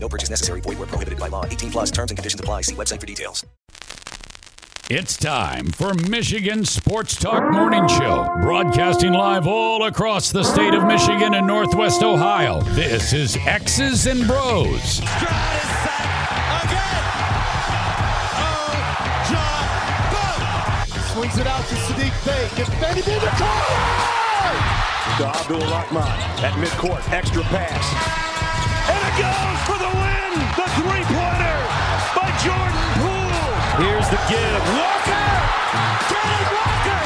No purchase necessary. Void where prohibited by law. 18 plus terms and conditions apply. See website for details. It's time for Michigan Sports Talk Morning Show, broadcasting live all across the state of Michigan and Northwest Ohio. This is X's and Bro's. Swings it out to Sadiq Faye. Gets Benny B. McCoy! To Abdul Rahman at midcourt. Extra pass. And it goes for the win! The three-pointer by Jordan Poole! Here's the give. Walker! Danny Walker!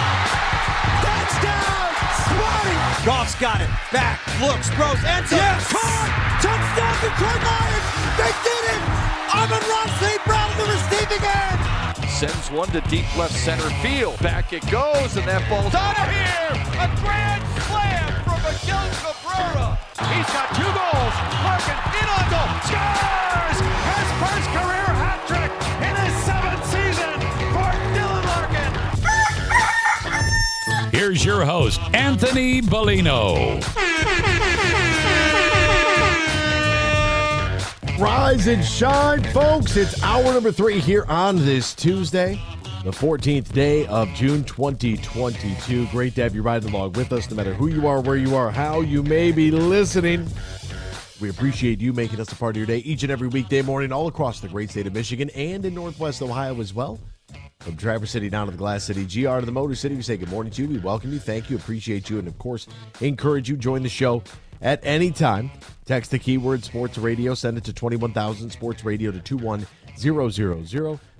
Touchdown! Swarty! Goff's got it. Back, looks, throws, ends up. Yes! Caught! Touchdown to Kirk Lyons! They did it! Amon-Ra St. Brown to the receiving end! Sends one to deep left center field. Back it goes, and that ball's out of here! A grand slam from Miguel Cabrera! He's got two goals. Larkin in on goal. Scores! His first career hat trick in his seventh season for Dylan Larkin. Here's your host, Anthony Bellino. Rise and shine, folks. It's hour number 3 here on this Tuesday, the 14th day of June 2022. Great to have you riding along with us, no matter who you are, where you are, how you may be listening. We appreciate you making us a part of your day each and every weekday morning all across the great state of Michigan and in Northwest Ohio as well. From Traverse City down to the Glass City, GR to the Motor City, we say good morning to you. We welcome you, thank you, appreciate you, and of course, encourage you, join the show at any time. Text the keyword sports radio, send it to 21,000 sports radio to 21000.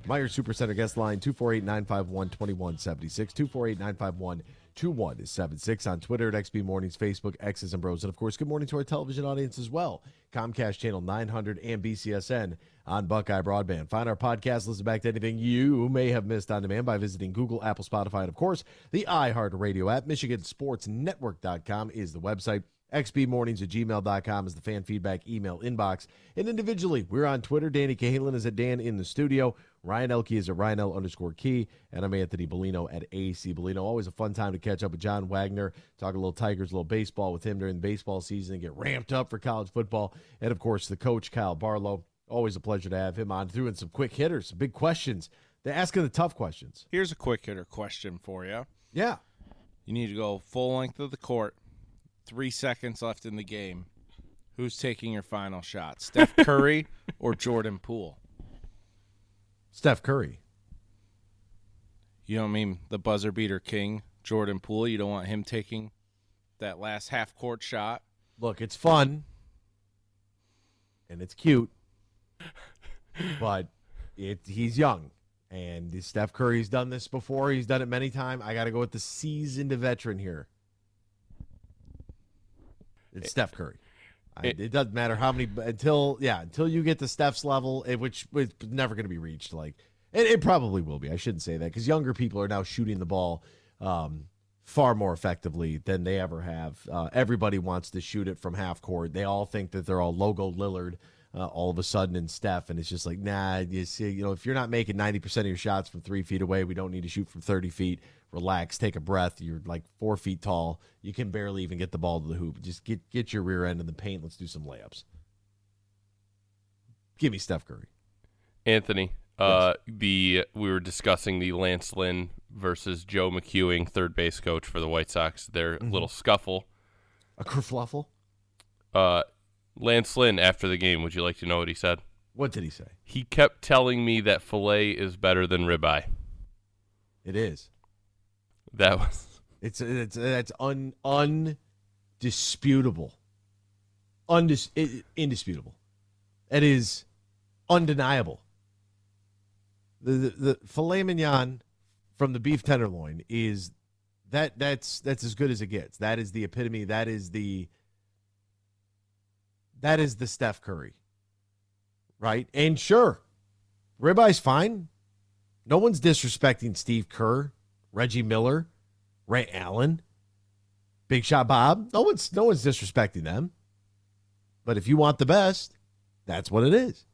Meijer Supercenter guest line 248-951-2176, 248-951-2176 on Twitter at XB Mornings, Facebook, X's and Bros. And, of course, good morning to our television audience as well, Comcast Channel 900 and BCSN on Buckeye Broadband. Find our podcast, listen back to anything you may have missed on demand by visiting Google, Apple, Spotify, and, of course, the iHeartRadio app. MichiganSportsNetwork.com is the website. xbmornings@gmail.com is the fan feedback email inbox. And individually, we're on Twitter. Danny Cahalan is at Dan in the studio. Ryan Elke is at Ryan_L_Key. And I'm Anthony Bellino at AC Bellino. Always a fun time to catch up with John Wagner, talk a little Tigers, a little baseball with him during the baseball season, and get ramped up for college football. And, of course, the coach, Kyle Barlow. Always a pleasure to have him on. Threw in some quick hitters, some big questions. They're asking the tough questions. Here's a quick hitter question for you. Yeah. You need to go full length of the court. 3 seconds left in the game. Who's taking your final shot? Steph Curry or Jordan Poole? Steph Curry. You don't mean the buzzer beater king, Jordan Poole? You don't want him taking that last half-court shot? Look, it's fun, and it's cute, but he's young. And Steph Curry's done this before. He's done it many times. I got to go with the seasoned veteran here. It's Steph Curry. It doesn't matter how many until you get to Steph's level, which is never going to be reached. Like it probably will be. I shouldn't say that because younger people are now shooting the ball far more effectively than they ever have. Everybody wants to shoot it from half court. They all think that they're all Logo Lillard all of a sudden and Steph, and it's just like nah. You see, if you're not making 90% of your shots from 3 feet away, we don't need to shoot from 30 feet. Relax, take a breath. You're like 4 feet tall. You can barely even get the ball to the hoop. Just get your rear end in the paint. Let's do some layups. Give me Steph Curry. Anthony, yes. We were discussing the Lance Lynn versus Joe McEwing, third base coach for the White Sox, their little scuffle. A kerfluffle? Lance Lynn, after the game, would you like to know what he said? What did he say? He kept telling me that filet is better than ribeye. It is. That was indisputable. It is undeniable. The filet mignon from the beef tenderloin is that's as good as it gets. That is the epitome. That is the Steph Curry, right? And sure, ribeye's fine. No one's disrespecting Steve Kerr, Reggie Miller, Ray Allen, Big Shot Bob. No one's disrespecting them. But if you want the best, that's what it is.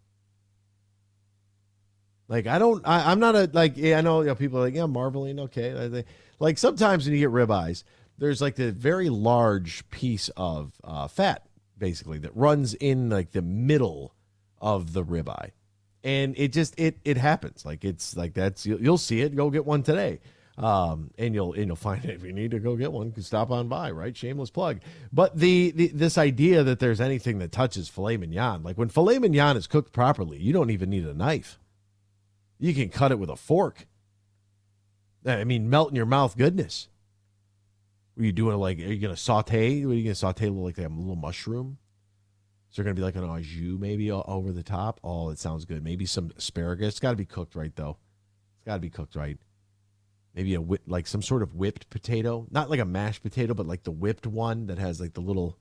Like, I know, people are like, yeah, marveling, okay. Like, sometimes when you get ribeyes, there's like the very large piece of fat, basically, that runs in like the middle of the ribeye. And it just, it happens. Like, it's like, that's, you'll see it. Go get one today. And you'll find it. If you need to go get one, stop on by, right? Shameless plug. But this idea that there's anything that touches filet mignon, like when filet mignon is cooked properly, you don't even need a knife. You can cut it with a fork. I mean, melt in your mouth goodness. Are you doing like, are you going to saute? Are you going to saute like a little mushroom? Is there going to be like an au jus maybe over the top? Oh, it sounds good. Maybe some asparagus. It's got to be cooked right, though. It's got to be cooked right. Maybe some sort of whipped potato. Not like a mashed potato, but like the whipped one that has like the little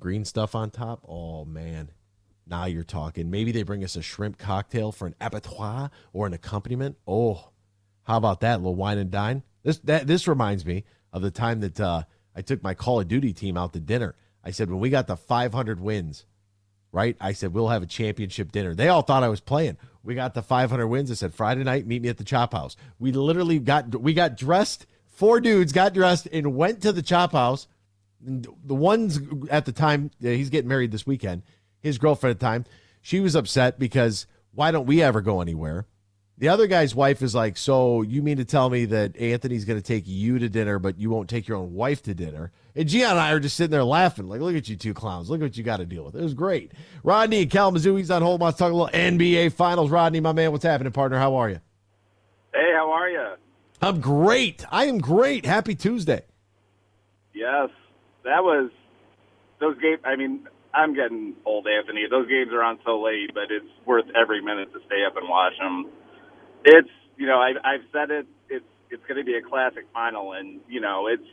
green stuff on top. Oh, man. Now you're talking. Maybe they bring us a shrimp cocktail for an abattoir or an accompaniment. Oh, how about that? A little wine and dine. This reminds me of the time that I took my Call of Duty team out to dinner. I said, when we got the 500 wins, right? I said, we'll have a championship dinner. They all thought I was playing. We got the 500 wins. I said, Friday night, meet me at the Chop House. We literally got dressed. Four dudes got dressed and went to the Chop House. The ones at the time, he's getting married this weekend. His girlfriend at the time, she was upset because why don't we ever go anywhere? The other guy's wife is like, so you mean to tell me that Anthony's going to take you to dinner, but you won't take your own wife to dinner? And Gian and I are just sitting there laughing. Like, look at you two clowns. Look at what you got to deal with. It was great. Rodney in Kalamazoo, he's on hold. Let's talk a little NBA Finals. Rodney, my man, what's happening, partner? How are you? Hey, how are you? I'm great. I am great. Happy Tuesday. Yes. That was those games. I mean, I'm getting old, Anthony. Those games are on so late, but it's worth every minute to stay up and watch them. It's, I've said it. It's going to be a classic final, and it's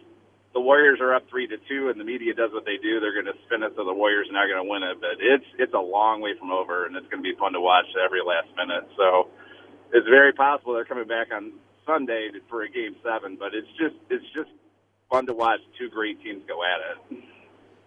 the Warriors are up 3-2, and the media does what they do. They're going to spin it so the Warriors are not going to win it, but it's a long way from over, and it's going to be fun to watch every last minute. So it's very possible they're coming back on Sunday for a Game 7, but it's just fun to watch two great teams go at it.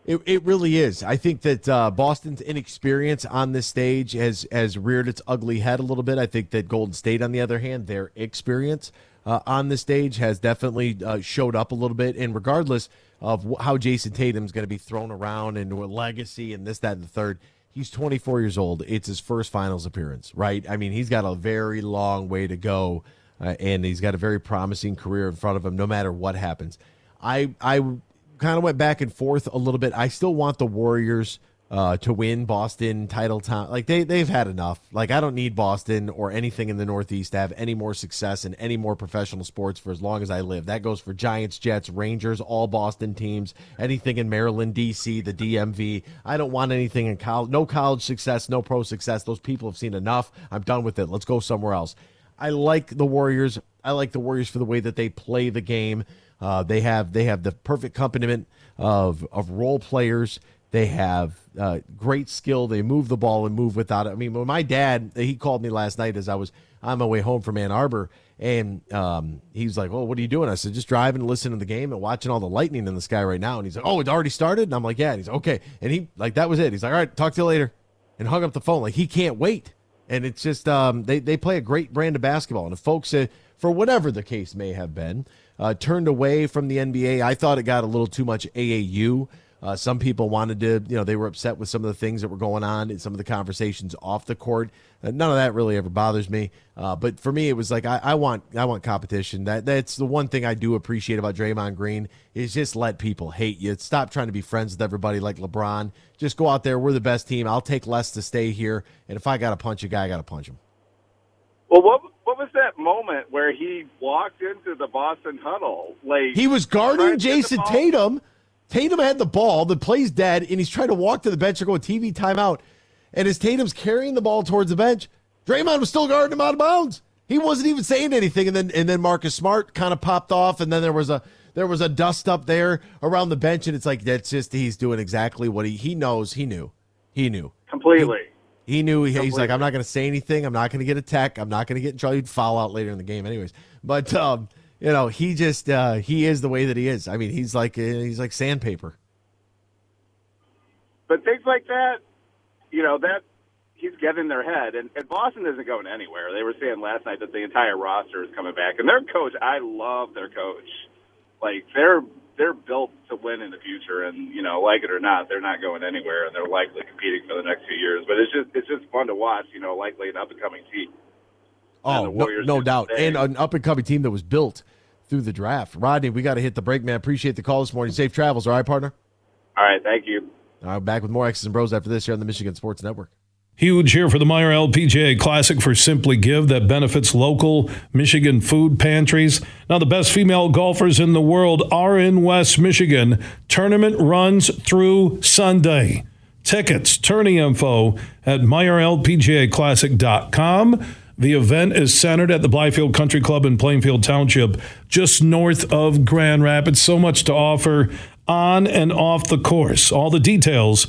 It really is. I think that Boston's inexperience on this stage has reared its ugly head a little bit. I think that Golden State, on the other hand, their experience on the stage has definitely showed up a little bit. And regardless of how Jason Tatum's going to be thrown around and a legacy and this, that, and the third, he's 24 years old. It's his first finals appearance, right? I mean, he's got a very long way to go, and he's got a very promising career in front of him no matter what happens. I kind of went back and forth a little bit. I still want the Warriors to win Boston title time. Like they've had enough. Like I don't need Boston or anything in the Northeast to have any more success in any more professional sports for as long as I live. That goes for Giants, Jets, Rangers, all Boston teams, anything in Maryland, DC, the DMV. I don't want anything in college, no college success, no pro success. Those people have seen enough. I'm done with it. Let's go somewhere else. I like the Warriors. I like the Warriors for the way that they play the game. They have the perfect accompaniment of role players. They have great skill. They move the ball and move without it. I mean, when my dad, he called me last night as I was on my way home from Ann Arbor, and he's like, "Oh, what are you doing?" I said, "Just driving, listening to the game, and watching all the lightning in the sky right now." And he's like, "Oh, it already started?" And I'm like, "Yeah." And he's like, "Okay." And he like that was it. He's like, "All right, talk to you later," and hung up the phone. Like he can't wait. And it's just they play a great brand of basketball. And if folks, for whatever the case may have been, turned away from the NBA. I thought it got a little too much AAU. Some people wanted to, they were upset with some of the things that were going on and some of the conversations off the court. None of that really ever bothers me. But for me, it was like I want competition. That's the one thing I do appreciate about Draymond Green is just let people hate you. Stop trying to be friends with everybody like LeBron. Just go out there. We're the best team. I'll take less to stay here. And if I got to punch a guy, I got to punch him. Well, what was that moment where he walked into the Boston huddle? Like he was guarding Jason Tatum. Tatum had the ball. The play's dead, and he's trying to walk to the bench or go TV timeout. And as Tatum's carrying the ball towards the bench, Draymond was still guarding him out of bounds. He wasn't even saying anything. And then Marcus Smart kind of popped off, and then there was a dust up there around the bench, and it's like that's just he's doing exactly what he knows. He knew completely. He knew he's like, I'm not going to say anything. I'm not going to get a tech. I'm not going to get in trouble. He'd foul out later in the game anyways. But, you know, he just he is the way that he is. I mean, he's like sandpaper. But things like that, you know, that he's getting in their head. And Boston isn't going anywhere. They were saying last night that the entire roster is coming back. And their coach, I love their coach. Like, they're built to win in the future, and, you know, like it or not, they're not going anywhere, and they're likely competing for the next few years. But it's just fun to watch, you know, likely an up-and-coming team. Oh, no doubt. And an up-and-coming team that was built through the draft. Rodney, we got to hit the break, man. Appreciate the call this morning. Safe travels. All right, partner? All right, thank you. All right, back with more X's and Bros after this here on the Michigan Sports Network. Huge here for the Meijer LPGA Classic for Simply Give that benefits local Michigan food pantries. Now, the best female golfers in the world are in West Michigan. Tournament runs through Sunday. Tickets, tourney info at MeijerLPGAClassic.com. The event is centered at the Blyfield Country Club in Plainfield Township, just north of Grand Rapids. So much to offer on and off the course. All the details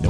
No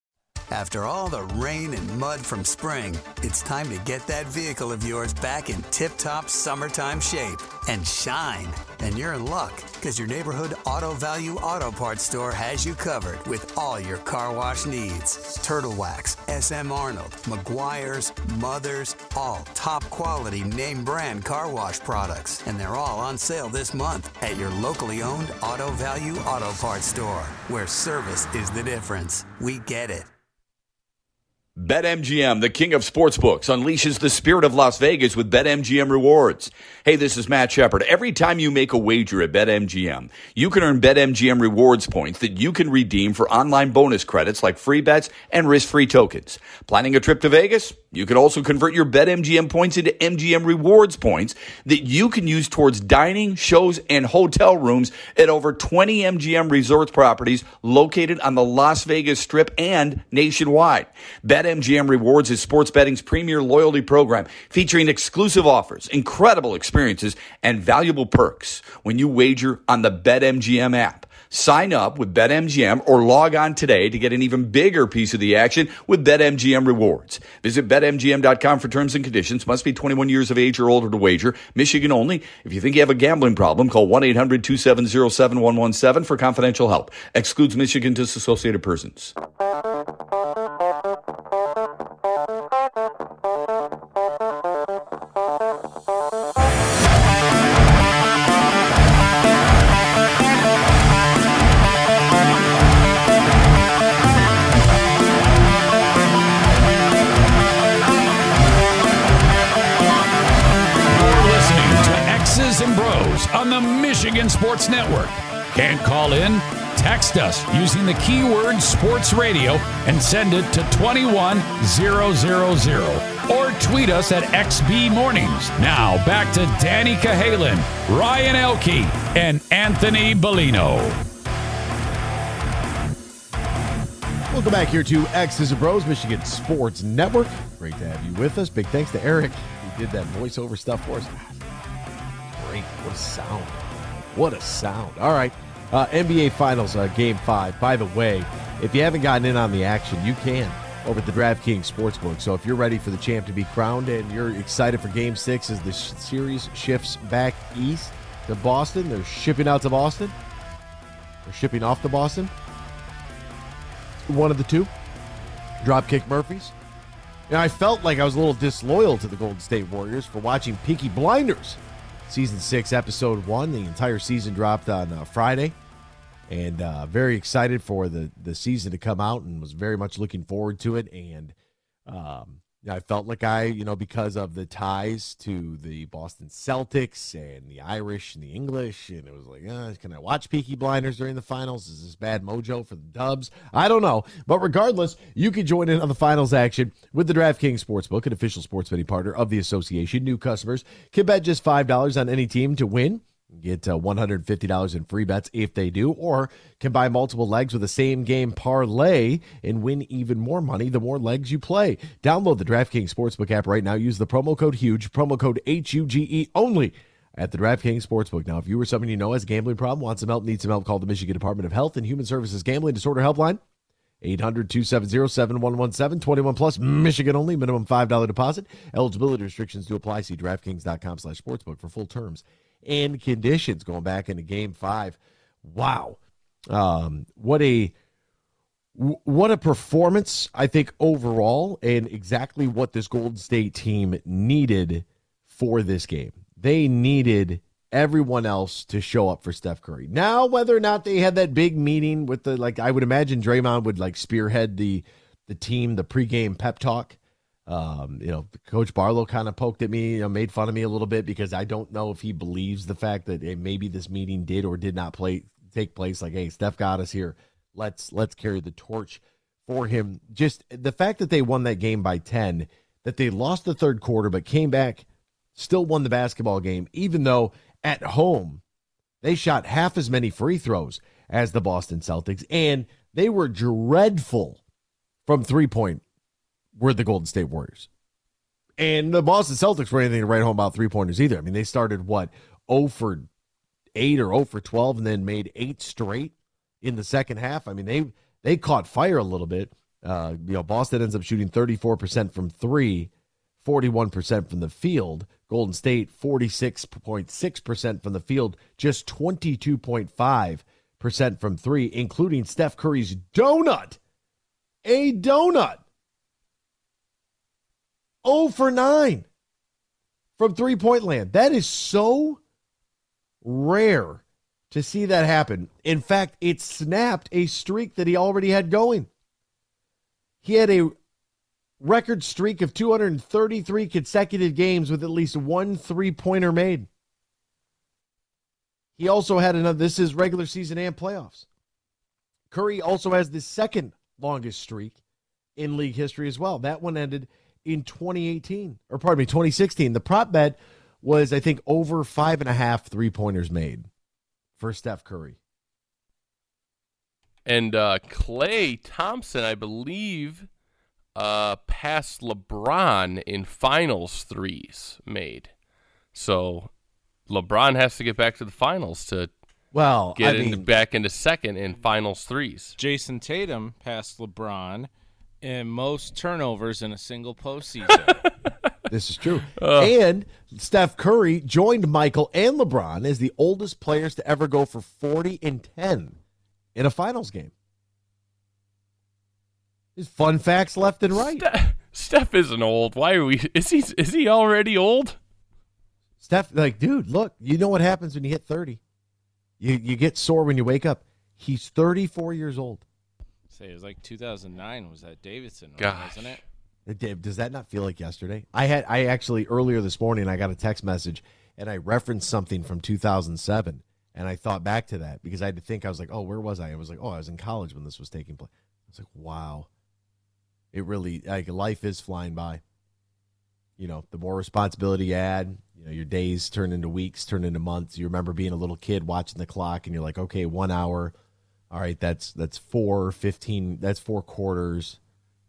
After all the rain and mud from spring, it's time to get that vehicle of yours back in tip-top summertime shape and shine. And you're in luck, because your neighborhood Auto Value Auto Parts store has you covered with all your car wash needs. Turtle Wax, SM Arnold, McGuire's, Mother's, all top-quality name-brand car wash products. And they're all on sale this month at your locally owned Auto Value Auto Parts store, where service is the difference. We get it. BetMGM, the king of sportsbooks, unleashes the spirit of Las Vegas with BetMGM Rewards. Hey, this is Matt Shepard. Every time you make a wager at BetMGM, you can earn BetMGM Rewards points that you can redeem for online bonus credits like free bets and risk-free tokens. Planning a trip to Vegas? You can also convert your BetMGM points into MGM Rewards points that you can use towards dining, shows, and hotel rooms at over 20 MGM Resorts properties located on the Las Vegas Strip and nationwide. BetMGM Rewards is sports betting's premier loyalty program, featuring exclusive offers, incredible experiences, and valuable perks when you wager on the BetMGM app. Sign up with BetMGM or log on today to get an even bigger piece of the action with BetMGM Rewards. Visit BetMGM.com for terms and conditions. Must be 21 years of age or older to wager. Michigan only. If you think you have a gambling problem, call 1-800-270-7117 for confidential help. Excludes Michigan disassociated persons. On the Michigan Sports Network. Can't call in? Text us using the keyword sports radio and send it to 21000 or tweet us at XB Mornings. Now back to Danny Cahalan, Ryan Elke, and Anthony Bellino. Welcome back here to X's and Bros, Michigan Sports Network. Great to have you with us. Big thanks to Eric. He did that voiceover stuff for us. What a sound. What a sound. All right. NBA Finals Game 5. By the way, if you haven't gotten in on the action, you can over at the DraftKings Sportsbook. So if you're ready for the champ to be crowned and you're excited for Game 6 as the series shifts back east to Boston, they're shipping out to Boston. They're shipping off to Boston. One of the two. Dropkick Murphys. And I felt like I was a little disloyal to the Golden State Warriors for watching Peaky Blinders. Season 6, Episode 1. The entire season dropped on Friday. And very excited for the season to come out and was very much looking forward to it. And I felt like I, because of the ties to the Boston Celtics and the Irish and the English, and it was like, can I watch Peaky Blinders during the finals? Is this bad mojo for the Dubs? I don't know. But regardless, you can join in on the finals action with the DraftKings Sportsbook, an official sports betting partner of the association. New customers can bet just $5 on any team to win. Get $150 in free bets if they do, or can buy multiple legs with the same game parlay and win even more money the more legs you play. Download the DraftKings Sportsbook app right now. Use the promo code HUGE, promo code H-U-G-E only at the DraftKings Sportsbook. Now, if you or someone you know has a gambling problem, wants some help, needs some help, call the Michigan Department of Health and Human Services Gambling Disorder Helpline. 800-270-7117, 21 plus, Michigan only, minimum $5 deposit. Eligibility restrictions do apply. See DraftKings.com/sportsbook for full terms and conditions. Going back into Game 5. Wow. What a performance, I think, overall, and exactly what this Golden State team needed for this game. They needed everyone else to show up for Steph Curry. Now, whether or not they had that big meeting with the, I would imagine Draymond would spearhead the team, the pregame pep talk. Coach Barlow kind of poked at me, made fun of me a little bit, because I don't know if he believes the fact that maybe this meeting did or did not take place. Hey, Steph got us here. Let's carry the torch for him. Just the fact that they won that game by 10, that they lost the third quarter, but came back, still won the basketball game, even though at home they shot half as many free throws as the Boston Celtics. And they were dreadful from 3-point. Were the Golden State Warriors. And the Boston Celtics were anything to write home about three-pointers either. They started, 0 for 8 or 0 for 12 and then made 8 straight in the second half. They caught fire a little bit. Boston ends up shooting 34% from 3, 41% from the field. Golden State, 46.6% from the field, just 22.5% from 3, including Steph Curry's donut. A donut. 0 for 9 from three-point land. That is so rare to see that happen. In fact, it snapped a streak that he already had going. He had a record streak of 233 consecutive games with at least one three-pointer made. He also had another, this is regular season and playoffs. Curry also has the second longest streak in league history as well. That one ended in 2016. The prop bet was, I think, over 5.5 three-pointers made for Steph Curry. And Klay Thompson, I believe, passed LeBron in finals threes made. So LeBron has to get back to the finals to back into second in finals threes. Jason Tatum passed LeBron in most turnovers in a single postseason. This is true. And Steph Curry joined Michael and LeBron as the oldest players to ever go for 40 and 10 in a finals game. There's fun facts left and right. Steph isn't old. Why are we? Is he already old? Steph, dude, look. You know what happens when you hit 30? You get sore when you wake up. He's 34 years old. It was 2009 was that Davidson, wasn't it? Does that not feel like yesterday? I actually, earlier this morning, I got a text message, and I referenced something from 2007, and I thought back to that because I had to think. I was like, oh, where was I? I was like, oh, I was in college when this was taking place. I was like, wow. It really, life is flying by. The more responsibility you add, your days turn into weeks, turn into months. You remember being a little kid watching the clock, and you're like, okay, 1 hour. All right, that's 4:15. That's 4 quarters.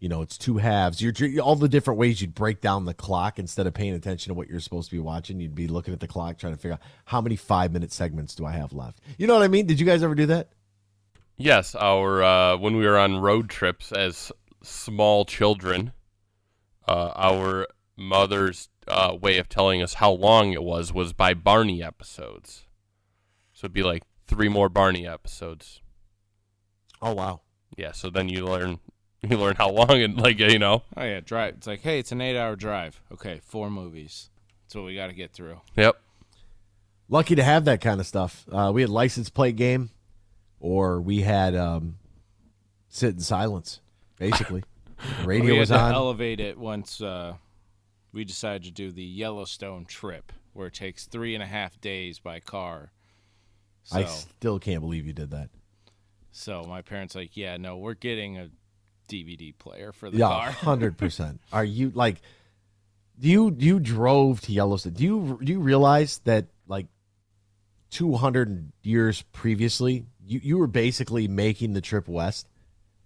It's 2 halves. You're all the different ways you'd break down the clock instead of paying attention to what you're supposed to be watching. You'd be looking at the clock trying to figure out how many 5-minute segments do I have left. You know what I mean? Did you guys ever do that? Yes, our when we were on road trips as small children, our mother's way of telling us how long it was by Barney episodes. So it'd be 3 more Barney episodes. Oh wow! Yeah, so then you learn how long and Oh yeah, drive. It's hey, it's an 8-hour drive. Okay, 4 movies. That's what we got to get through. Yep. Lucky to have that kind of stuff. We had license plate game, or we had sit in silence, basically. Radio was on. We had to elevate it once we decided to do the Yellowstone trip, where it takes 3.5 days by car. So, I still can't believe you did that. So my parents like, yeah, no, we're getting a DVD player for the car. 100%. Are you like, you drove to Yellowstone? Do you realize that like 200 years previously, you were basically making the trip west?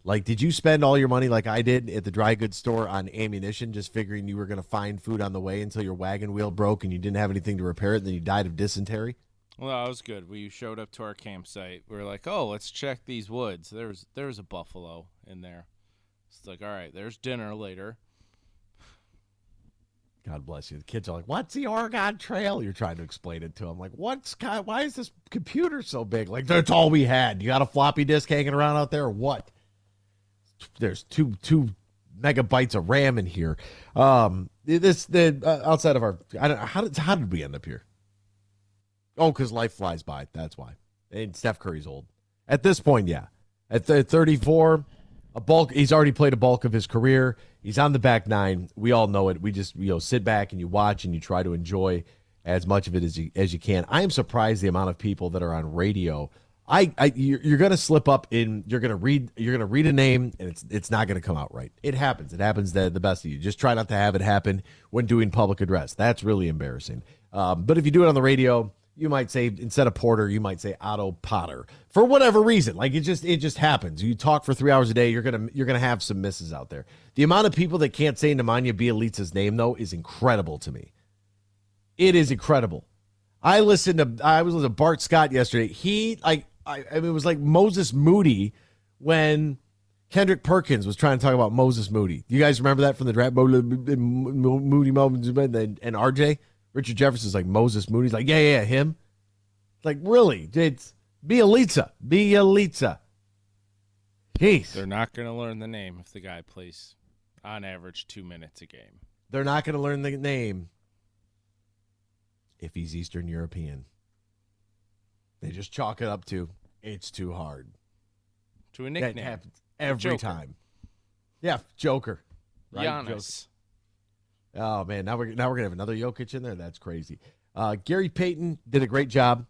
Like, did you spend all your money like I did at the dry goods store on ammunition, just figuring you were going to find food on the way until your wagon wheel broke and you didn't have anything to repair it, and then you died of dysentery? Well, that was good. We showed up to our campsite. We were like, oh, let's check these woods. There's a buffalo in there. It's like, all right, there's dinner later. God bless you. The kids are like, what's the Oregon Trail? You're trying to explain it to them. Like, why is this computer so big? Like, that's all we had. You got a floppy disk hanging around out there or what? There's two megabytes of RAM in here. Outside of our, I don't know, how did we end up here? Oh, because life flies by. That's why. And Steph Curry's old at this point. Yeah, at 34, he's already played a bulk of his career. He's on the back nine. We all know it. We just sit back and you watch and you try to enjoy as much of it as you can. I am surprised the amount of people that are on radio. You're gonna slip up in. You're gonna read a name, and it's not gonna come out right. It happens. It happens to the best of you. Just try not to have it happen when doing public address. That's really embarrassing. But if you do it on the radio, you might say, instead of Porter, you might say Otto Potter for whatever reason. Like it just happens. You talk for 3 hours a day. You're gonna have some misses out there. The amount of people that can't say Nemanja Bjelica's name though is incredible to me. It is incredible. I was listening to Bart Scott yesterday. It was like Moses Moody when Kendrick Perkins was trying to talk about Moses Moody. You guys remember that from the draft? Moody and RJ? Richard Jefferson's like, Moses Moody's like, yeah, him. Like, really? It's Bjelica. Jeez. They're not going to learn the name if the guy plays, on average, 2 minutes a game. They're not going to learn the name if he's Eastern European. They just chalk it up to, it's too hard. To a nickname. That happens every time. Yeah, Joker. Right? Giannis. Joker. Oh, man, now we're going to have another Jokic in there? That's crazy. Gary Payton did a great job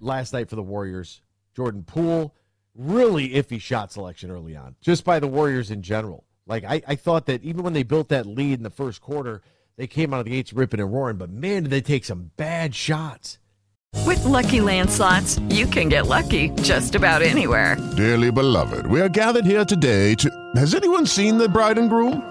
last night for the Warriors. Jordan Poole, really iffy shot selection early on, just by the Warriors in general. Like, I thought that even when they built that lead in the first quarter, they came out of the gates ripping and roaring, but, man, did they take some bad shots. With Lucky Land Slots, you can get lucky just about anywhere. Dearly beloved, we are gathered here today to... Has anyone seen the bride and groom?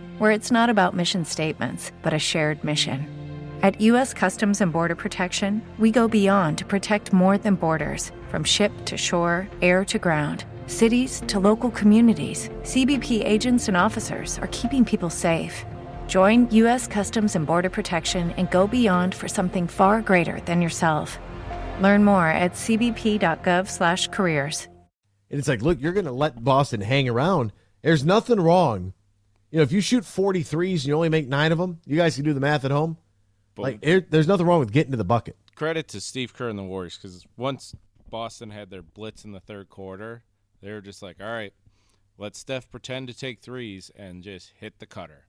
Where it's not about mission statements, but a shared mission. At U.S. Customs and Border Protection, we go beyond to protect more than borders. From ship to shore, air to ground, cities to local communities, CBP agents and officers are keeping people safe. Join U.S. Customs and Border Protection and go beyond for something far greater than yourself. Learn more at cbp.gov/careers. And it's like, look, you're going to let Boston hang around. There's nothing wrong. You know, if you shoot 43s and you only make 9 of them, you guys can do the math at home. But like, there's nothing wrong with getting to the bucket. Credit to Steve Kerr and the Warriors, because once Boston had their blitz in the third quarter, they were just like, all right, let Steph pretend to take threes and just hit the cutter.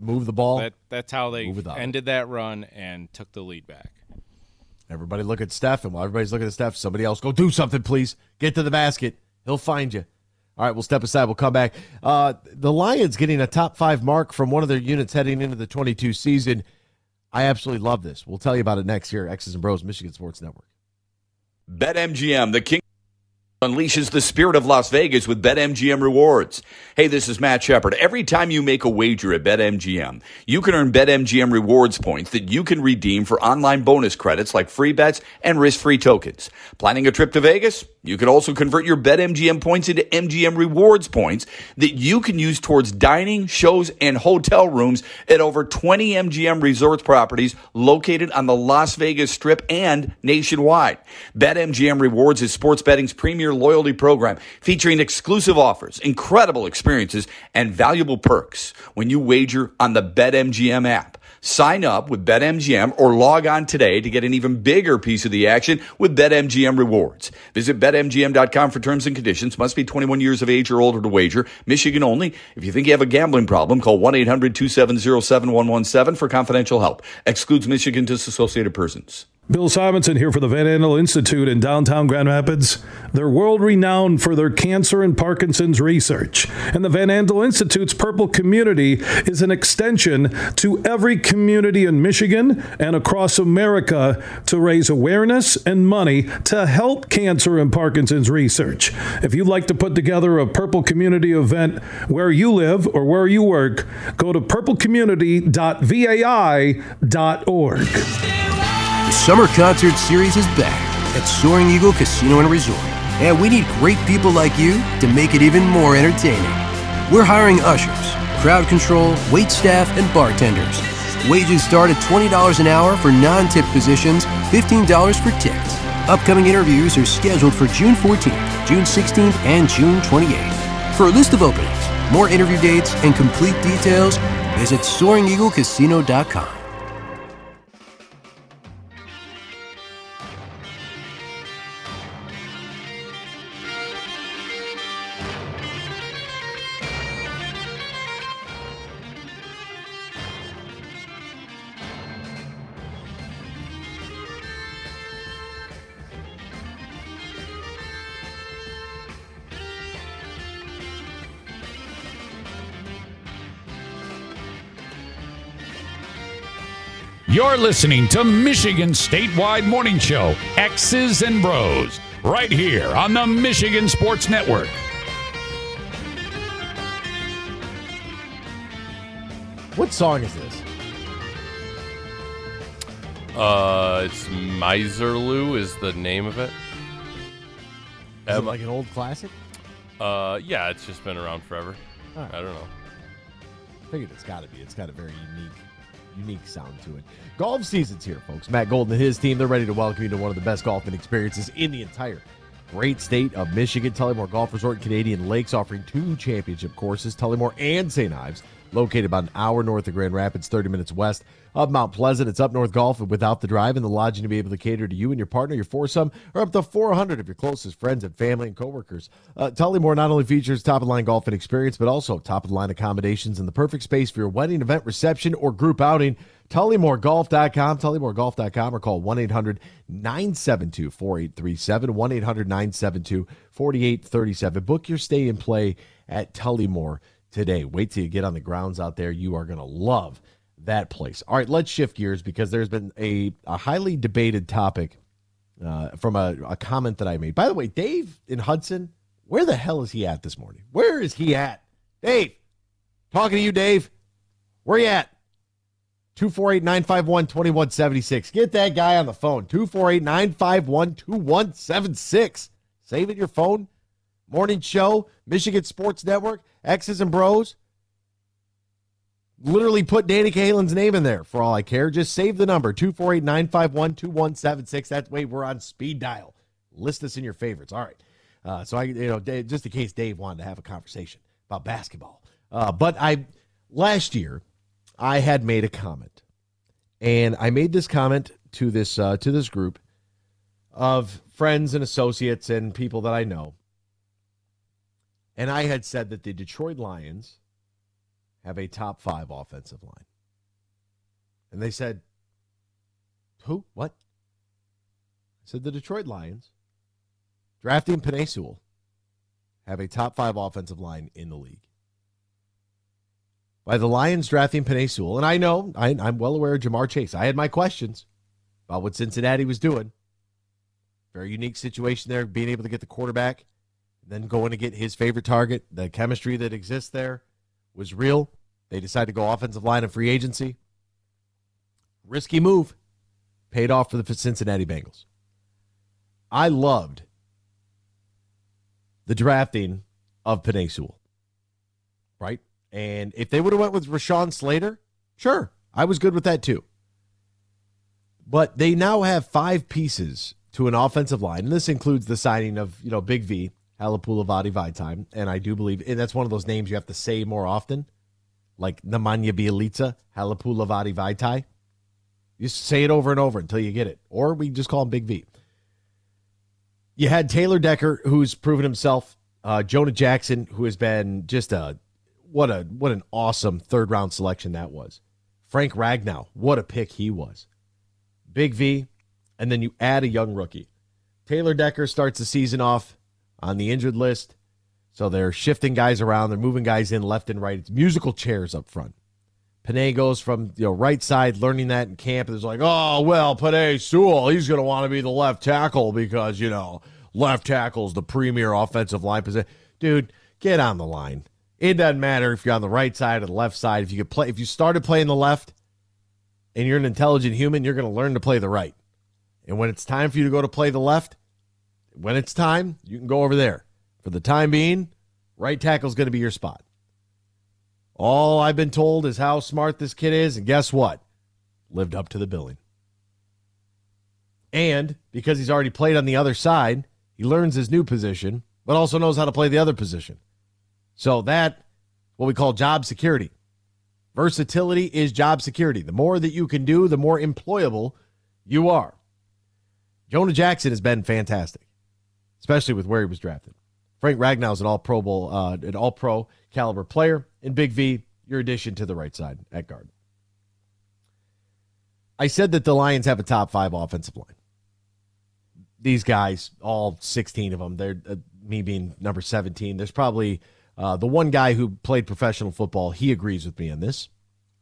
Move the ball. That's how they ended that run and took the lead back. Everybody look at Steph, and while everybody's looking at Steph, somebody else go do something, please. Get to the basket. He'll find you. All right, we'll step aside. We'll come back. The Lions getting a top 5 mark from one of their units heading into the 22 season. I absolutely love this. We'll tell you about it next here at X's and Bros, Michigan Sports Network. BetMGM, the king Unleashes the spirit of Las Vegas with BetMGM Rewards. Hey, this is Matt Shepard. Every time you make a wager at BetMGM, you can earn BetMGM Rewards points that you can redeem for online bonus credits like free bets and risk-free tokens. Planning a trip to Vegas? You can also convert your BetMGM points into MGM Rewards points that you can use towards dining, shows, and hotel rooms at over 20 MGM Resorts properties located on the Las Vegas Strip and nationwide. BetMGM Rewards is sports betting's premier loyalty program featuring exclusive offers, incredible experiences, and valuable perks when you wager on the BetMGM app. Sign up with BetMGM or log on today to get an even bigger piece of the action with BetMGM Rewards. Visit BetMGM.com for terms and conditions. Must be 21 years of age or older to wager. Michigan only. If you think you have a gambling problem, call 1-800-270-7117 for confidential help. Excludes Michigan disassociated persons. Bill Simonson here for the Van Andel Institute in downtown Grand Rapids. They're world-renowned for their cancer and Parkinson's research. And the Van Andel Institute's Purple Community is an extension to every community in Michigan and across America to raise awareness and money to help cancer and Parkinson's research. If you'd like to put together a Purple Community event where you live or where you work, go to purplecommunity.vai.org. The Summer Concert Series is back at Soaring Eagle Casino and Resort, and we need great people like you to make it even more entertaining. We're hiring ushers, crowd control, waitstaff, and bartenders. Wages start at $20 an hour for non-tip positions, $15 for tips. Upcoming interviews are scheduled for June 14th, June 16th, and June 28th. For a list of openings, more interview dates, and complete details, visit SoaringEagleCasino.com. You're listening to Michigan Statewide Morning Show, X's and Bros, right here on the Michigan Sports Network. What song is this? It's Miserloo is the name of it. Is it like an old classic? Yeah, it's just been around forever. Right. I don't know. I figured it's got to be. It's got a very unique sound to it. Golf season's here, folks. Matt Golden and his team, they're ready to welcome you to one of the best golfing experiences in the entire great state of Michigan. Tullymore Golf Resort in Canadian Lakes, offering two championship courses, Tullymore and St. Ives, located about an hour north of Grand Rapids, 30 minutes west of Mount Pleasant. It's Up North Golf and Without the Drive, and the lodging to be able to cater to you and your partner, your foursome, or up to 400 of your closest friends and family and coworkers. Tullymore not only features top-of-the-line golfing experience, but also top-of-the-line accommodations and the perfect space for your wedding, event, reception, or group outing. TullymoreGolf.com, TullymoreGolf.com, or call 1-800-972-4837, 1-800-972-4837. Book your stay and play at Tullymore today. Wait till you get on the grounds out there. You are going to love that place. All right, let's shift gears because there's been a highly debated topic from a comment that I made. By the way, Dave in Hudson, where the hell is he at this morning? Where is he at? Dave, talking to you, Dave. Where you at? 248-951-2176. Get that guy on the phone. 248-951-2176. Saving your phone. Morning show, Michigan Sports Network, X's and Bros. Literally put Danny Cahalan's name in there for all I care. Just save the number, 248-951-2176. That way we're on speed dial. List this in your favorites. All right. So just in case Dave wanted to have a conversation about basketball. Last year, I had made a comment, and I made this comment to this group of friends and associates and people that I know. And I had said that the Detroit Lions have a top five offensive line. And they said, who? What? I said the Detroit Lions, drafting Penei Sewell, have a top five offensive line in the league. By the Lions drafting Penei Sewell, and I know, I'm well aware of Jamar Chase. I had my questions about what Cincinnati was doing. Very unique situation there, being able to get the quarterback then going to get his favorite target. The chemistry that exists there was real. They decided to go offensive line and free agency. Risky move. Paid off for the Cincinnati Bengals. I loved the drafting of Penei Sewell, right? And if they would have went with Rashawn Slater, sure, I was good with that too. But they now have five pieces to an offensive line, and this includes the signing of, you know, Big V, Halapoulivaati Vaitai, and I do believe, and that's one of those names you have to say more often, like Nemanja Bjelica, Halapoulivaati Vaitai. You say it over and over until you get it, or we just call him Big V. You had Taylor Decker, who's proven himself. Jonah Jackson, who has been just what an awesome third round selection that was. Frank Ragnow, what a pick he was. Big V, and then you add a young rookie. Taylor Decker starts the season off on the injured list, so they're shifting guys around. They're moving guys in left and right. It's musical chairs up front. Penei goes from right side, learning that in camp, and it's like, oh, well, Penei Sewell, he's going to want to be the left tackle because, left tackle's the premier offensive line position. Dude, get on the line. It doesn't matter if you're on the right side or the left side. If you started playing the left and you're an intelligent human, you're going to learn to play the right. And when it's time for you to go to play the left, when it's time, you can go over there. For the time being, right tackle's going to be your spot. All I've been told is how smart this kid is, and guess what? Lived up to the billing. And because he's already played on the other side, he learns his new position, but also knows how to play the other position. So that, what we call job security. Versatility is job security. The more that you can do, the more employable you are. Jonah Jackson has been fantastic, especially with where he was drafted. Frank Ragnow is an all-pro caliber player. And Big V, your addition to the right side at guard. I said that the Lions have a top five offensive line. These guys, all 16 of them, they're me being number 17. There's probably the one guy who played professional football. He agrees with me on this.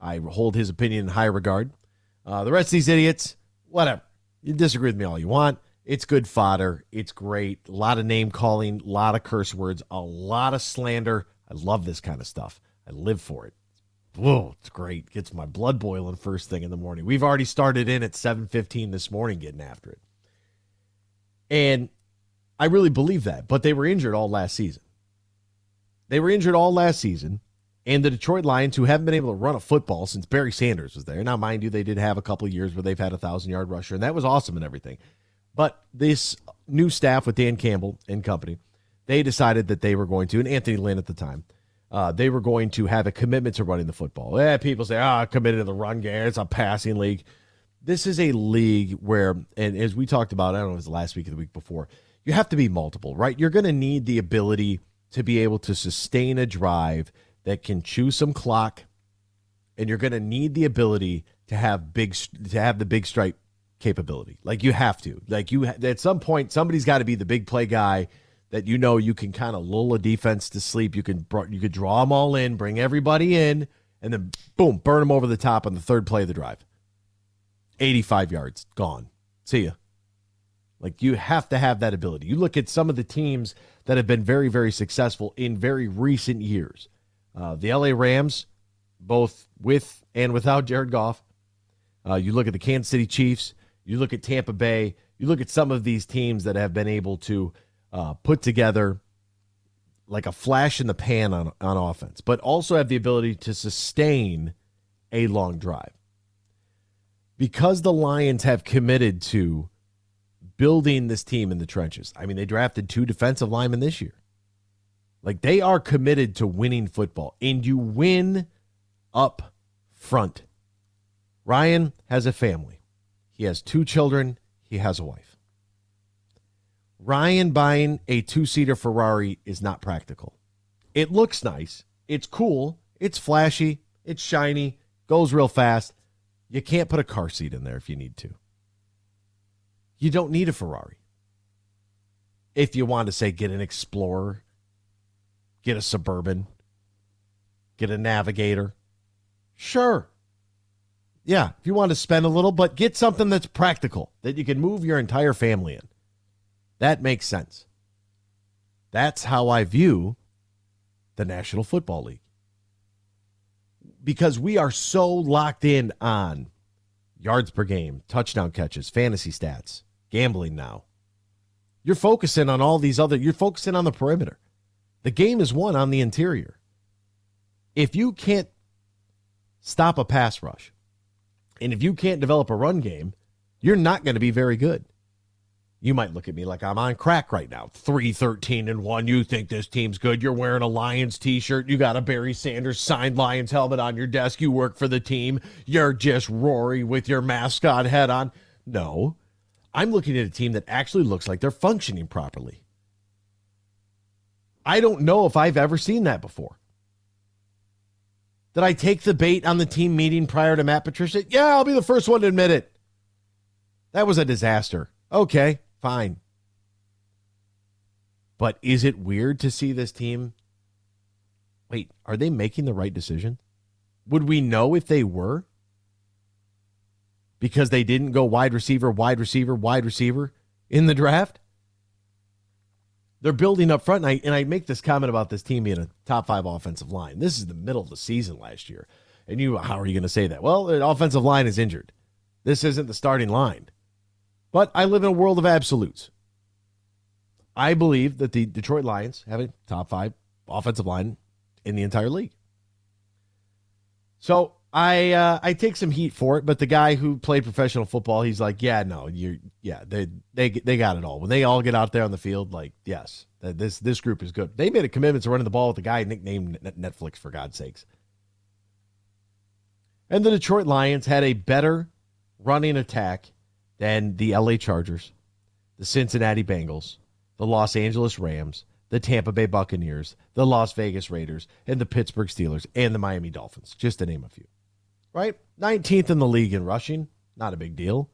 I hold his opinion in high regard. The rest of these idiots, whatever. You disagree with me all you want. It's good fodder. It's great. A lot of name calling, a lot of curse words, a lot of slander. I love this kind of stuff. I live for it. Whoa, it's great. Gets my blood boiling first thing in the morning. We've already started in at 7:15 this morning getting after it. And I really believe that, but they were injured all last season. And the Detroit Lions, who haven't been able to run a football since Barry Sanders was there. Now, mind you, they did have a couple of years where they've had a 1,000-yard rusher, and that was awesome and everything. But this new staff with Dan Campbell and company, they decided that they were going to, and Anthony Lynn at the time, they were going to have a commitment to running the football. People say, committed to the run game. It's a passing league. This is a league where, and as we talked about, I don't know if it was last week or the week before, you have to be multiple, right? You're going to need the ability to be able to sustain a drive that can chew some clock, and you're going to need the ability to have the big strike capability. Like you have to. Like at some point, somebody's got to be the big play guy that you can kind of lull a defense to sleep. You could draw them all in, bring everybody in, and then boom, burn them over the top on the third play of the drive. 85 yards, gone. See ya. Like, you have to have that ability. You look at some of the teams that have been very, very successful in very recent years. The LA Rams, both with and without Jared Goff. You look at the Kansas City Chiefs. You look at Tampa Bay. You look at some of these teams that have been able to put together like a flash in the pan on offense, but also have the ability to sustain a long drive. Because the Lions have committed to building this team in the trenches, I mean, they drafted two defensive linemen this year. Like, they are committed to winning football, and you win up front. Ryan has a family. He has two children. He has a wife. Ryan buying a two-seater Ferrari is not practical. It looks nice. It's cool. It's flashy. It's shiny. Goes real fast. You can't put a car seat in there if you need to. You don't need a Ferrari. If you want to say get an Explorer, get a Suburban, get a Navigator, sure. Yeah, if you want to spend a little, but get something that's practical that you can move your entire family in. That makes sense. That's how I view the National Football League. Because we are so locked in on yards per game, touchdown catches, fantasy stats, gambling now. You're focusing on all these other, you're focusing on the perimeter. The game is won on the interior. If you can't stop a pass rush, and if you can't develop a run game, you're not going to be very good. You might look at me like I'm on crack right now. 3-13-1. You think this team's good. You're wearing a Lions t-shirt. You got a Barry Sanders signed Lions helmet on your desk. You work for the team. You're just Rory with your mascot head on. No, I'm looking at a team that actually looks like they're functioning properly. I don't know if I've ever seen that before. Did I take the bait on the team meeting prior to Matt Patricia? Yeah, I'll be the first one to admit it. That was a disaster. Okay, fine. But is it weird to see this team? Wait, are they making the right decision? Would we know if they were? Because they didn't go wide receiver in the draft? They're building up front, and I make this comment about this team being a top 5 offensive line. This is the middle of the season last year, and how are you going to say that? Well, the offensive line is injured. This isn't the starting line, but I live in a world of absolutes. I believe that the Detroit Lions have a top 5 offensive line in the entire league. So I take some heat for it, but the guy who played professional football, he's like, yeah, no, they got it all. When they all get out there on the field, like, yes, this group is good. They made a commitment to running the ball with the guy nicknamed Netflix, for God's sakes. And the Detroit Lions had a better running attack than the LA Chargers, the Cincinnati Bengals, the Los Angeles Rams, the Tampa Bay Buccaneers, the Las Vegas Raiders, and the Pittsburgh Steelers, and the Miami Dolphins, just to name a few. Right? 19th in the league in rushing. Not a big deal.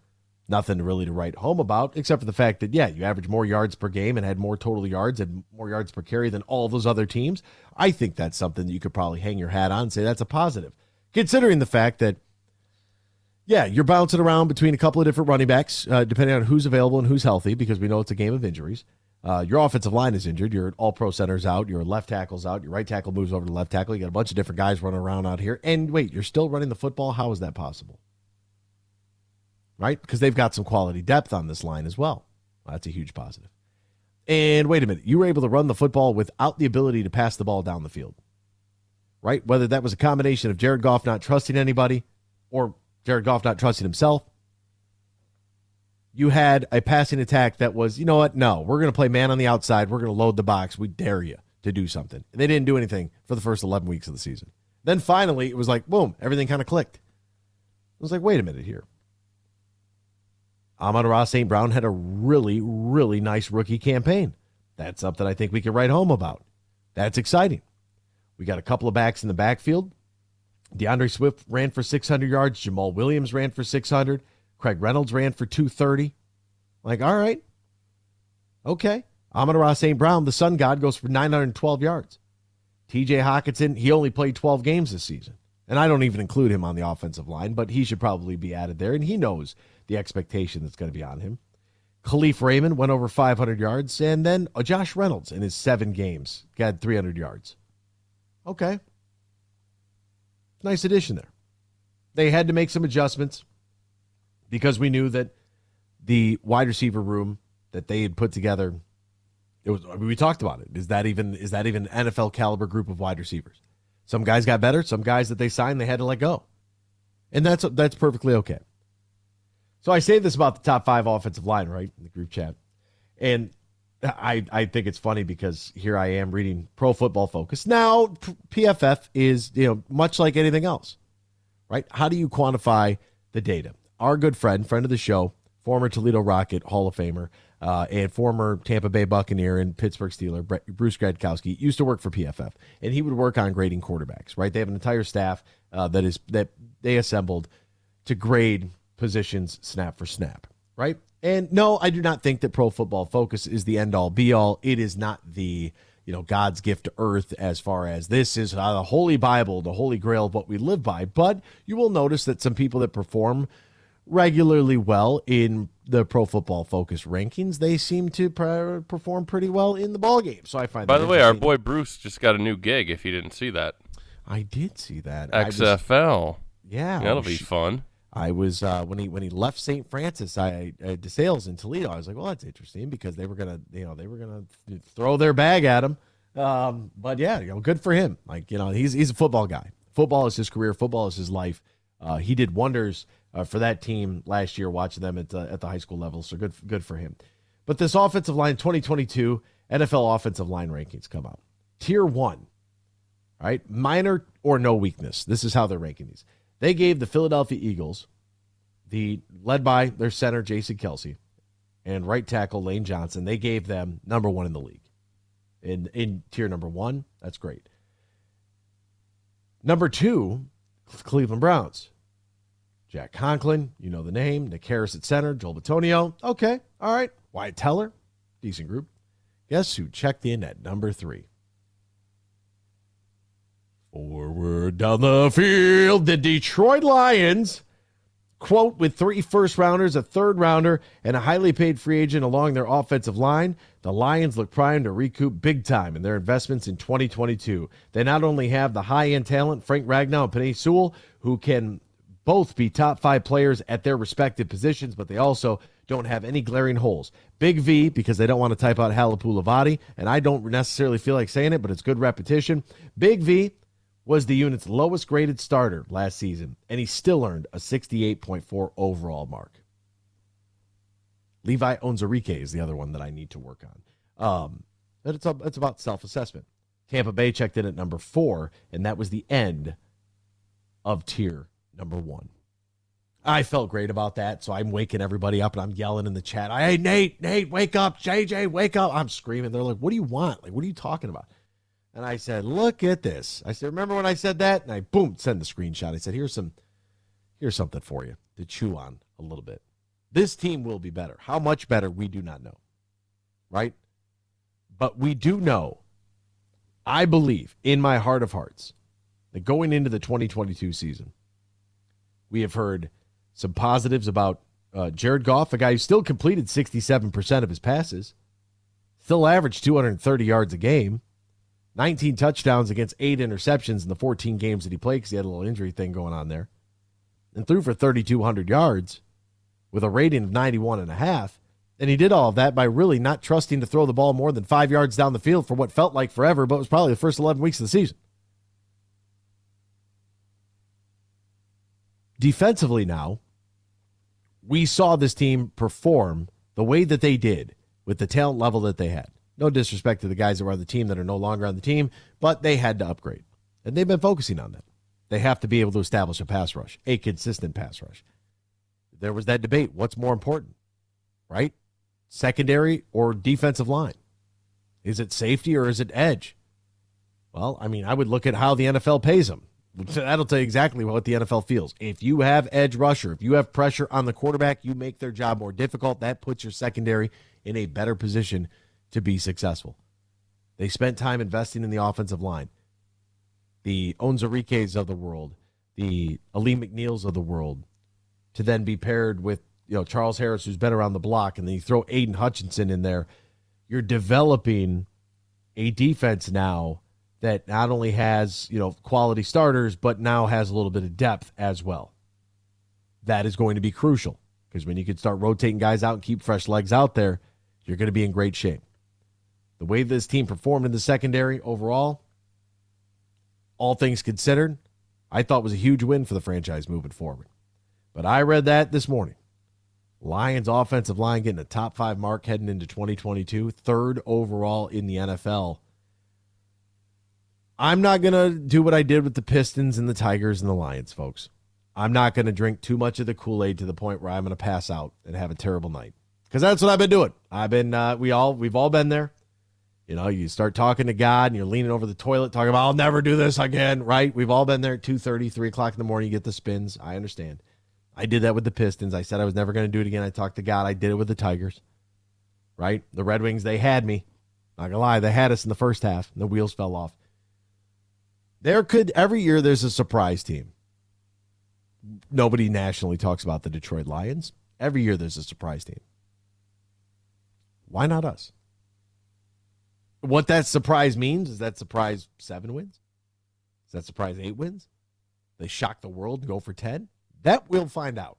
Nothing really to write home about, except for the fact that, yeah, you average more yards per game and had more total yards and more yards per carry than all those other teams. I think that's something that you could probably hang your hat on and say that's a positive, considering the fact that, yeah, you're bouncing around between a couple of different running backs, depending on who's available and who's healthy, because we know it's a game of injuries. Your offensive line is injured. Your all-pro center's out. Your left tackle's out. Your right tackle moves over to left tackle. You got a bunch of different guys running around out here. And wait, you're still running the football? How is that possible? Right? Because they've got some quality depth on this line as well. That's a huge positive. And wait a minute. You were able to run the football without the ability to pass the ball down the field. Right? Whether that was a combination of Jared Goff not trusting anybody or Jared Goff not trusting himself, you had a passing attack that was, you know what? No, we're going to play man on the outside. We're going to load the box. We dare you to do something. And they didn't do anything for the first 11 weeks of the season. Then finally, it was like, boom, everything kind of clicked. It was like, wait a minute here. Amon-Ra St. Brown had a really, really nice rookie campaign. That's something I think we can write home about. That's exciting. We got a couple of backs in the backfield. DeAndre Swift ran for 600 yards. Jamal Williams ran for 600. Craig Reynolds ran for 230. Like, all right. Okay. Amon-Ra St. Brown, the sun god, goes for 912 yards. TJ Hawkinson, he only played 12 games this season. And I don't even include him on the offensive line, but he should probably be added there. And he knows the expectation that's going to be on him. Khalif Raymond went over 500 yards. And then Josh Reynolds in his 7 games got 300 yards. Okay. Nice addition there. They had to make some adjustments, because we knew that the wide receiver room that they had put together, it was, I mean, we talked about it. Is that even an NFL caliber group of wide receivers? Some guys got better. Some guys that they signed, they had to let go. And that's perfectly okay. So I say this about the top 5 offensive line, right, in the group chat. And I think it's funny because here I am reading Pro Football Focus. Now, PFF is, much like anything else, right? How do you quantify the data? Our good friend of the show, former Toledo Rocket Hall of Famer, and former Tampa Bay Buccaneer and Pittsburgh Steeler, Bruce Gradkowski, used to work for PFF, and he would work on grading quarterbacks, right? They have an entire staff that they assembled to grade positions snap for snap, right? And no, I do not think that Pro Football Focus is the end-all, be-all. It is not the, God's gift to earth as far as this is the Holy Bible, the Holy Grail of what we live by. But you will notice that some people that perform regularly well in the Pro Football Focus rankings, they seem to perform pretty well in the ballgame. So I find. By the way, our boy Bruce just got a new gig. If you didn't see that, I did see that. XFL. Yeah, that'll be fun. I was when he left St. Francis, I DeSales in Toledo. I was like, well, that's interesting because they were gonna, throw their bag at him. But yeah, good for him. He's a football guy. Football is his career. Football is his life. He did wonders for that team last year, watching them at the high school level. So good for him. But this offensive line 2022 NFL offensive line rankings come out. Tier 1, all right, minor or no weakness. This is how they're ranking these. They gave the Philadelphia Eagles, led by their center, Jason Kelce, and right tackle, Lane Johnson, they gave them number 1 in the league. In tier number 1, that's great. Number 2, Cleveland Browns. Jack Conklin, you know the name. Nick Harris at center. Joel Bitonio. Okay, all right. Wyatt Teller, decent group. Guess who checked in at number 3? Forward down the field, the Detroit Lions, quote, with 3 first-rounders, a third-rounder, and a highly paid free agent along their offensive line, the Lions look primed to recoup big time in their investments in 2022. They not only have the high-end talent, Frank Ragnow and Penei Sewell, who can both be top 5 players at their respective positions, but they also don't have any glaring holes. Big V, because they don't want to type out Halapoulivaati, and I don't necessarily feel like saying it, but it's good repetition. Big V was the unit's lowest-graded starter last season, and he still earned a 68.4 overall mark. Levi Onwuzurike is the other one that I need to work on. But it's about self-assessment. Tampa Bay checked in at number 4, and that was the end of tier number 1. I felt great about that, so I'm waking everybody up, and I'm yelling in the chat, hey, Nate, wake up, JJ, wake up. I'm screaming. They're like, what do you want? Like, what are you talking about? And I said, look at this. I said, remember when I said that? And I, boom, send the screenshot. I said, here's something for you to chew on a little bit. This team will be better. How much better, we do not know, right? But we do know, I believe, in my heart of hearts, that going into the 2022 season, we have heard some positives about Jared Goff, a guy who still completed 67% of his passes, still averaged 230 yards a game, 19 touchdowns against 8 interceptions in the 14 games that he played because he had a little injury thing going on there, and threw for 3,200 yards with a rating of 91.5. And he did all of that by really not trusting to throw the ball more than 5 yards down the field for what felt like forever, but was probably the first 11 weeks of the season. Defensively now, we saw this team perform the way that they did with the talent level that they had. No disrespect to the guys that were on the team that are no longer on the team, but they had to upgrade. And they've been focusing on that. They have to be able to establish a pass rush, a consistent pass rush. There was that debate. What's more important, right? Secondary or defensive line? Is it safety or is it edge? Well, I would look at how the NFL pays them. That'll tell you exactly what the NFL feels. If you have edge rusher, if you have pressure on the quarterback, you make their job more difficult. That puts your secondary in a better position to be successful. They spent time investing in the offensive line. The Onwuzurikes of the world, the Ali McNeils of the world, to then be paired with Charles Harris, who's been around the block, and then you throw Aiden Hutchinson in there. You're developing a defense now that not only has quality starters, but now has a little bit of depth as well. That is going to be crucial, because when you can start rotating guys out and keep fresh legs out there, you're going to be in great shape. The way this team performed in the secondary overall, all things considered, I thought was a huge win for the franchise moving forward. But I read that this morning. Lions offensive line getting a top 5 mark heading into 2022, 3rd overall in the NFL. I'm not going to do what I did with the Pistons and the Tigers and the Lions, folks. I'm not going to drink too much of the Kool-Aid to the point where I'm going to pass out and have a terrible night. Because that's what I've been doing. We've all been there. You start talking to God and you're leaning over the toilet talking about, I'll never do this again, right? We've all been there at 2:30, 3 o'clock in the morning. You get the spins. I understand. I did that with the Pistons. I said I was never going to do it again. I talked to God. I did it with the Tigers, right? The Red Wings, they had me. Not going to lie. They had us in the first half. And the wheels fell off. Every year there's a surprise team. Nobody nationally talks about the Detroit Lions. Every year there's a surprise team. Why not us? What that surprise means is that surprise 7 wins? Is that surprise 8 wins? They shock the world and go for 10? That we'll find out.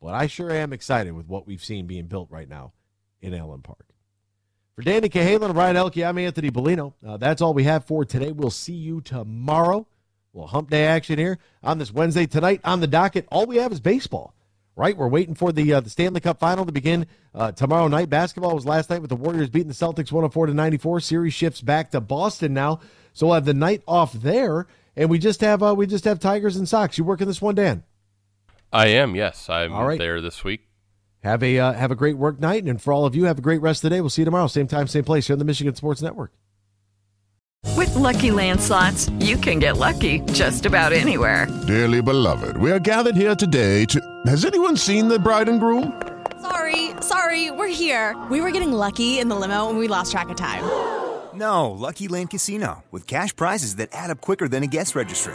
But I sure am excited with what we've seen being built right now in Allen Park. For Danny Cahalan and Ryan Elke, I'm Anthony Bellino. That's all we have for today. We'll see you tomorrow. A little hump day action here on this Wednesday tonight on the docket. All we have is baseball, right? We're waiting for the Stanley Cup final to begin tomorrow night. Basketball was last night with the Warriors beating the Celtics 104-94. Series shifts back to Boston now, so we'll have the night off there. And we just have Tigers and Sox. You working this one, Dan? I am, yes. I'm all right. There this week. Have a great work night, and for all of you, have a great rest of the day. We'll see you tomorrow, same time, same place, here on the Michigan Sports Network. With Lucky Land Slots, you can get lucky just about anywhere. Dearly beloved, we are gathered here today to... Has anyone seen the bride and groom? Sorry, we're here. We were getting lucky in the limo, and we lost track of time. No, Lucky Land Casino, with cash prizes that add up quicker than a guest registry.